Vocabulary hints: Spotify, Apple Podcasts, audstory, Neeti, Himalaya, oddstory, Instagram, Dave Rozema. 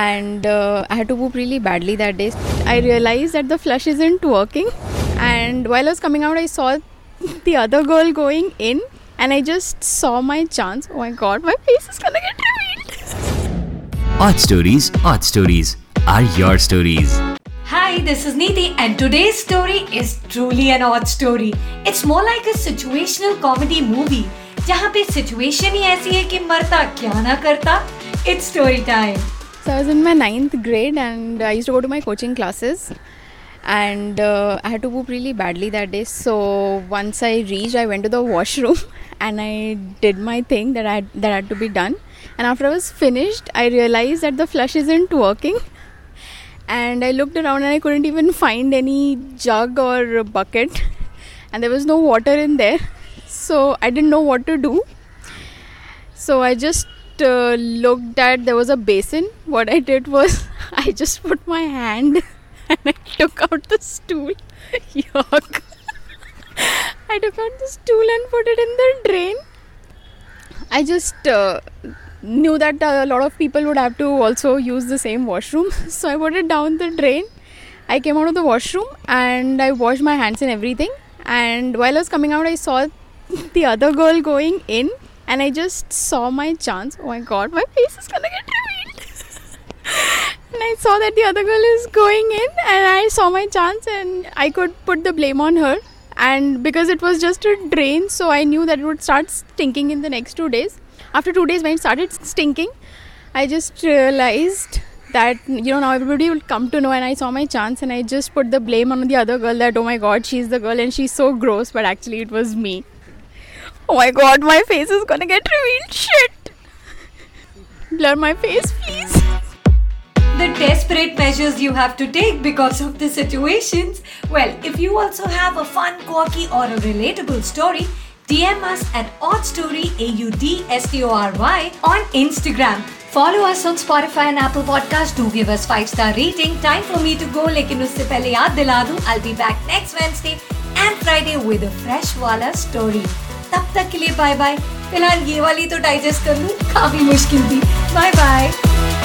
and I had to poop really badly that day. I realized that the flush isn't working, and while I was coming out, I saw the other girl going in, and I just saw my chance. Oh my god, my face is gonna get revealed. Odd stories are your stories. Hi, this is Neeti, and today's story is truly an odd story. It's more like a situational comedy movie, जहाँ पे situation ही ऐसी है कि मरता क्या ना करता. It's story time. So I was in my 9th grade, and I used to go to my coaching classes, and I had to poop really badly that day. So once I reached, I went to the washroom, and I did my thing that had to be done. And after I was finished, I realized that the flush isn't working. And I looked around and I couldn't even find any jug or bucket, and there was no water in there, so I didn't know what to do. So I just looked at, there was a basin. What I did was I just put my hand and I took out the stool. Yuck. I took out the stool and put it in the drain. I just knew that a lot of people would have to also use the same washroom, so I put it down the drain. I came out of the washroom and I washed my hands and everything, and while I was coming out, I saw the other girl going in, and I just saw my chance. Oh my god, my face is gonna get revealed. And I saw that the other girl is going in, and I saw my chance, and I could put the blame on her, and because it was just a drain, so I knew that it would start stinking in the next 2 days. After 2 days, when it started stinking, I just realized that, now everybody will come to know, and I saw my chance, and I just put the blame on the other girl that, oh my god, she's the girl and she's so gross, but actually it was me. Oh my god, my face is gonna get revealed. Shit. Blur my face, please. The desperate measures you have to take because of the situations. Well, if you also have a fun, quirky or a relatable story, DM us at oddstory, AUDSTORY on Instagram. Follow us on Spotify and Apple Podcasts. Do give us 5-star rating. Time for me to go, lekin usse pehle yaad dila do. I'll be back next Wednesday and Friday with a fresh wala story. Tab tak ke liye bye bye. Filhal ye wali to digest kar lu, काफी मुश्किल थी. Bye bye.